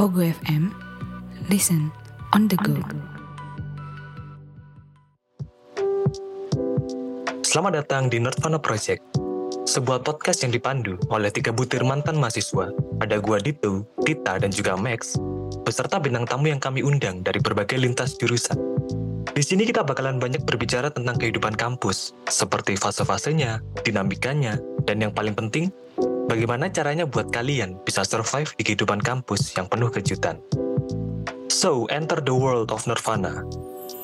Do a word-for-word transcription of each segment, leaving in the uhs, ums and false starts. Pogo F M, listen on the go. Selamat datang di Nerdvana Project, sebuah podcast yang dipandu oleh tiga butir mantan mahasiswa. Ada gua Dito, Tita, dan juga Max, beserta bintang tamu yang kami undang dari berbagai lintas jurusan. Di sini kita bakalan banyak berbicara tentang kehidupan kampus, seperti fase-fasenya, dinamikanya, dan yang paling penting, bagaimana caranya buat kalian bisa survive di kehidupan kampus yang penuh kejutan. So, enter the world of Nirvana,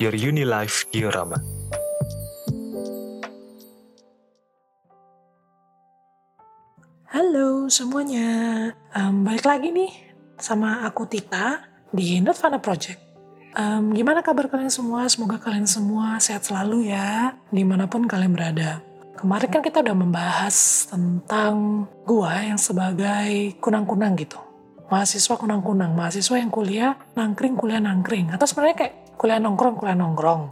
your uni life diorama. Halo semuanya, um, balik lagi nih sama aku Tita di Nerdvana Project. Um, gimana kabar kalian semua? Semoga kalian semua sehat selalu ya, dimanapun kalian berada. Kemarin kan kita udah membahas tentang gua yang sebagai kunang-kunang gitu. Mahasiswa kunang-kunang, mahasiswa yang kuliah nangkring, kuliah nangkring. Atau sebenarnya kayak kuliah nongkrong, kuliah nongkrong.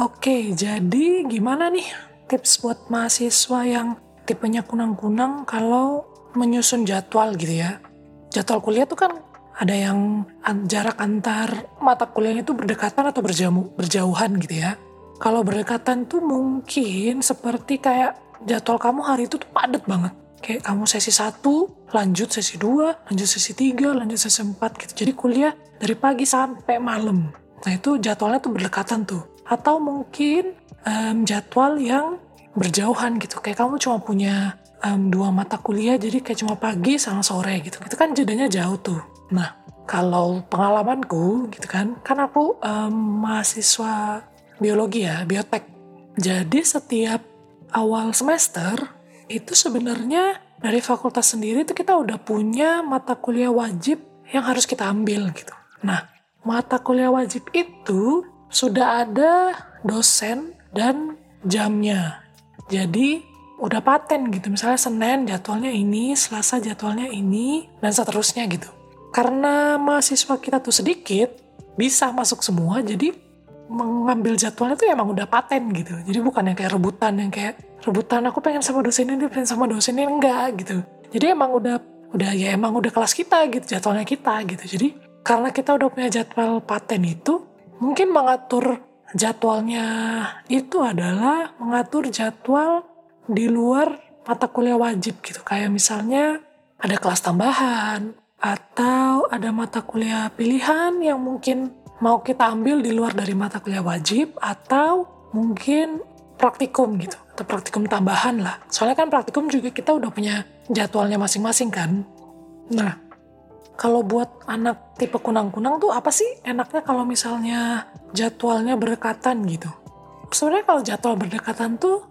Oke, jadi gimana nih tips buat mahasiswa yang tipenya kunang-kunang kalau menyusun jadwal gitu ya. Jadwal kuliah tuh kan ada yang jarak antar mata kuliahnya itu berdekatan atau berjamu, berjauhan gitu ya. Kalau berdekatan tuh mungkin seperti kayak jadwal kamu hari itu tuh padat banget. Kayak kamu sesi satu, lanjut sesi dua, lanjut sesi tiga, lanjut sesi empat gitu. Jadi kuliah dari pagi sampai malam. Nah itu jadwalnya tuh berdekatan tuh. Atau mungkin um, jadwal yang berjauhan gitu. Kayak kamu cuma punya um, dua mata kuliah, jadi kayak cuma pagi sama sore gitu. Itu kan jedanya jauh tuh. Nah kalau pengalamanku gitu kan, kan aku um, mahasiswa biologi ya, biotek. Jadi setiap awal semester itu sebenarnya dari fakultas sendiri itu kita udah punya mata kuliah wajib yang harus kita ambil gitu. Nah, mata kuliah wajib itu sudah ada dosen dan jamnya. Jadi udah paten gitu. Misalnya Senin jadwalnya ini, Selasa jadwalnya ini, dan seterusnya gitu. Karena mahasiswa kita tuh sedikit, bisa masuk semua, jadi mengambil jadwalnya tuh emang udah paten gitu. Jadi bukan yang kayak rebutan, yang kayak rebutan aku pengen sama dosennya, dia pengen sama dosennya, enggak gitu. Jadi emang udah udah ya emang udah kelas kita gitu, jadwalnya kita gitu. Jadi karena kita udah punya jadwal paten itu, mungkin mengatur jadwalnya itu adalah mengatur jadwal di luar mata kuliah wajib gitu. Kayak misalnya ada kelas tambahan atau ada mata kuliah pilihan yang mungkin mau kita ambil di luar dari mata kuliah wajib, atau mungkin praktikum gitu, atau praktikum tambahan lah. Soalnya kan praktikum juga kita udah punya jadwalnya masing-masing kan. Nah, kalau buat anak tipe kunang-kunang tuh apa sih enaknya kalau misalnya jadwalnya berdekatan gitu? Sebenarnya kalau jadwal berdekatan tuh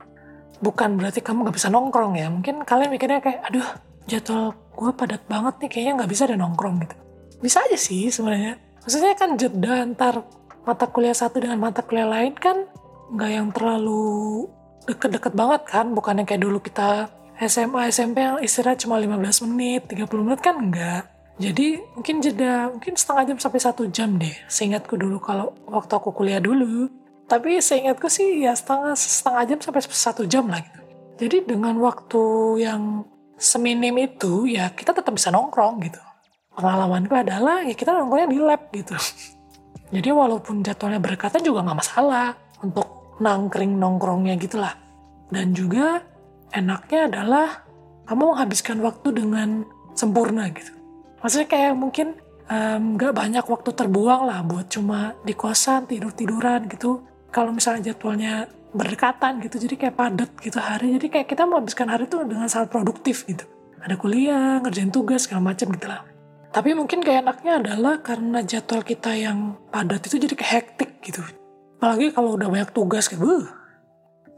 bukan berarti kamu gak bisa nongkrong ya. Mungkin kalian mikirnya kayak, aduh jadwal gue padat banget nih, kayaknya gak bisa deh nongkrong gitu. Bisa aja sih sebenarnya. Maksudnya kan jeda antar mata kuliah satu dengan mata kuliah lain kan nggak yang terlalu deket-deket banget kan. Bukan yang kayak dulu kita S M A, S M P yang istirahat cuma lima belas menit, tiga puluh menit kan enggak. Jadi mungkin jeda, mungkin setengah jam sampai satu jam deh. Seingatku dulu kalau waktu aku kuliah dulu. Tapi seingatku sih ya setengah, setengah jam sampai satu jam lah gitu. Jadi dengan waktu yang seminim itu ya kita tetap bisa nongkrong gitu. Pengalamanku adalah ya kita nongkrongnya di lab gitu. Jadi walaupun jadwalnya berdekatan juga gak masalah untuk nangkring-nongkrongnya gitu lah. Dan juga enaknya adalah kamu menghabiskan waktu dengan sempurna gitu. Maksudnya kayak mungkin um, gak banyak waktu terbuang lah buat cuma di kosan, tidur-tiduran gitu. Kalau misalnya jadwalnya berdekatan gitu, jadi kayak padat gitu hari. Jadi kayak kita menghabiskan hari itu dengan sangat produktif gitu. Ada kuliah, ngerjain tugas, segala macam gitu lah. Tapi mungkin kayak enaknya adalah karena jadwal kita yang padat itu jadi hektik gitu. Apalagi kalau udah banyak tugas kayak, buh,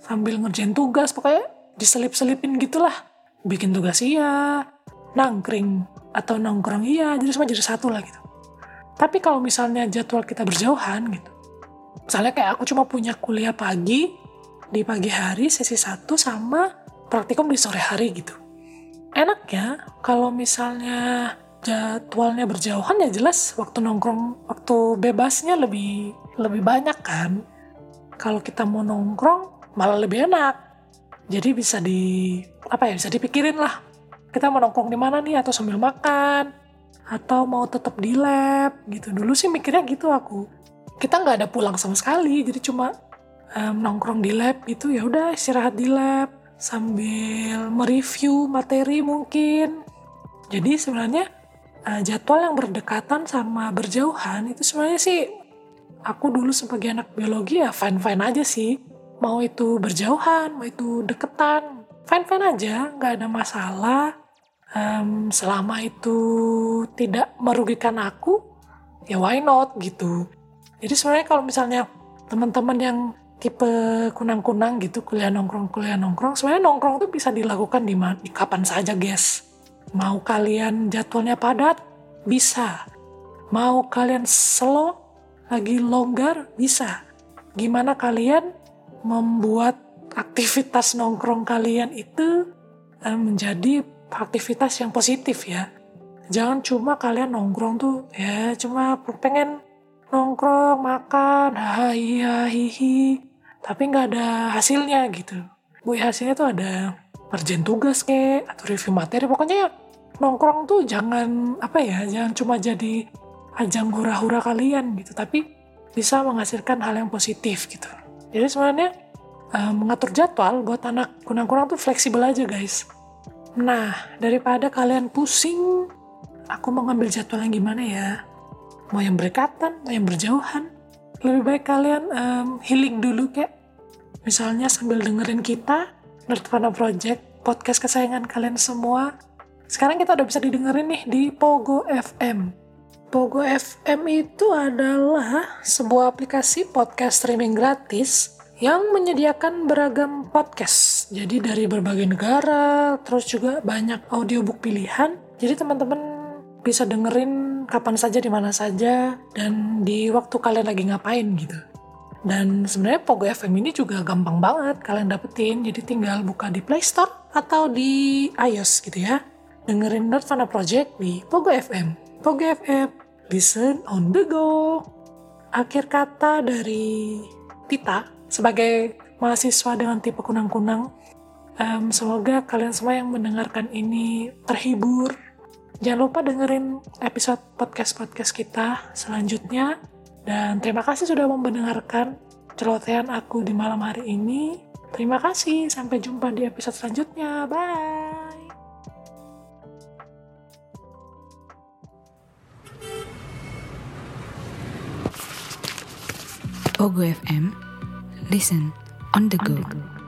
sambil ngerjain tugas pokoknya diselip-selipin gitulah. Bikin tugas iya, nangkring atau nongkrong iya, jadi semua jadi satu lah gitu. Tapi kalau misalnya jadwal kita berjauhan gitu. Misalnya kayak aku cuma punya kuliah pagi, di pagi hari sesi satu sama praktikum di sore hari gitu. Enaknya kalau misalnya jadwalnya berjauhan ya jelas waktu nongkrong, waktu bebasnya lebih lebih banyak kan. Kalau kita mau nongkrong malah lebih enak. Jadi bisa di apa ya bisa dipikirin lah. Kita mau nongkrong di mana nih, atau sambil makan, atau mau tetap di lab gitu. Dulu sih mikirnya gitu aku. Kita nggak ada pulang sama sekali, jadi cuma um, nongkrong di lab gitu, ya udah istirahat di lab sambil mereview materi mungkin. Jadi sebenarnya uh, jadwal yang berdekatan sama berjauhan itu sebenarnya sih aku dulu sebagai anak biologi ya fine-fine aja sih. Mau itu berjauhan, mau itu deketan, fine-fine aja, nggak ada masalah. Um, selama itu tidak merugikan aku, ya why not gitu. Jadi sebenarnya kalau misalnya teman-teman yang tipe kunang-kunang gitu, kuliah nongkrong-kuliah nongkrong, sebenarnya nongkrong tuh bisa dilakukan di, ma- di kapan saja guys. Mau kalian jadwalnya padat, bisa. Mau kalian slow, lagi longgar, bisa. Gimana kalian membuat aktivitas nongkrong kalian itu um, menjadi aktivitas yang positif ya. Jangan cuma kalian nongkrong tuh ya cuma pengen nongkrong, makan, hahihi, tapi gak ada hasilnya gitu. Bu, hasilnya tuh ada kerjaan tugas kek, atau review materi. Pokoknya nongkrong tuh jangan apa ya, jangan cuma jadi ajang hura-hura kalian gitu, tapi bisa menghasilkan hal yang positif gitu. Jadi sebenarnya uh, mengatur jadwal buat anak kunang-kunang tuh fleksibel aja guys. Nah, daripada kalian pusing, aku mau ngambil jadwal yang gimana ya? Mau yang berdekatan, mau yang berjauhan? Lebih baik kalian um, healing dulu kayak, misalnya sambil dengerin kita, Nerdvana Project, podcast kesayangan kalian semua. Sekarang kita udah bisa didengerin nih di Pogo F M. Pogo F M itu adalah sebuah aplikasi podcast streaming gratis yang menyediakan beragam podcast, jadi dari berbagai negara, terus juga banyak audiobook pilihan, jadi teman-teman bisa dengerin kapan saja, di mana saja, dan di waktu kalian lagi ngapain gitu. Dan sebenarnya Pogo F M ini juga gampang banget kalian dapetin, jadi tinggal buka di Play Store atau di iOS gitu ya. Dengerin Nerdvana Project di Pogo F M. Pogo F M, listen on the go. Akhir kata dari Tita, sebagai mahasiswa dengan tipe kunang-kunang, um, semoga kalian semua yang mendengarkan ini terhibur. Jangan lupa dengerin episode podcast-podcast kita selanjutnya. Dan terima kasih sudah mendengarkan celotehan aku di malam hari ini. Terima kasih, sampai jumpa di episode selanjutnya. Bye! Pogo F M, listen on the go. On the go.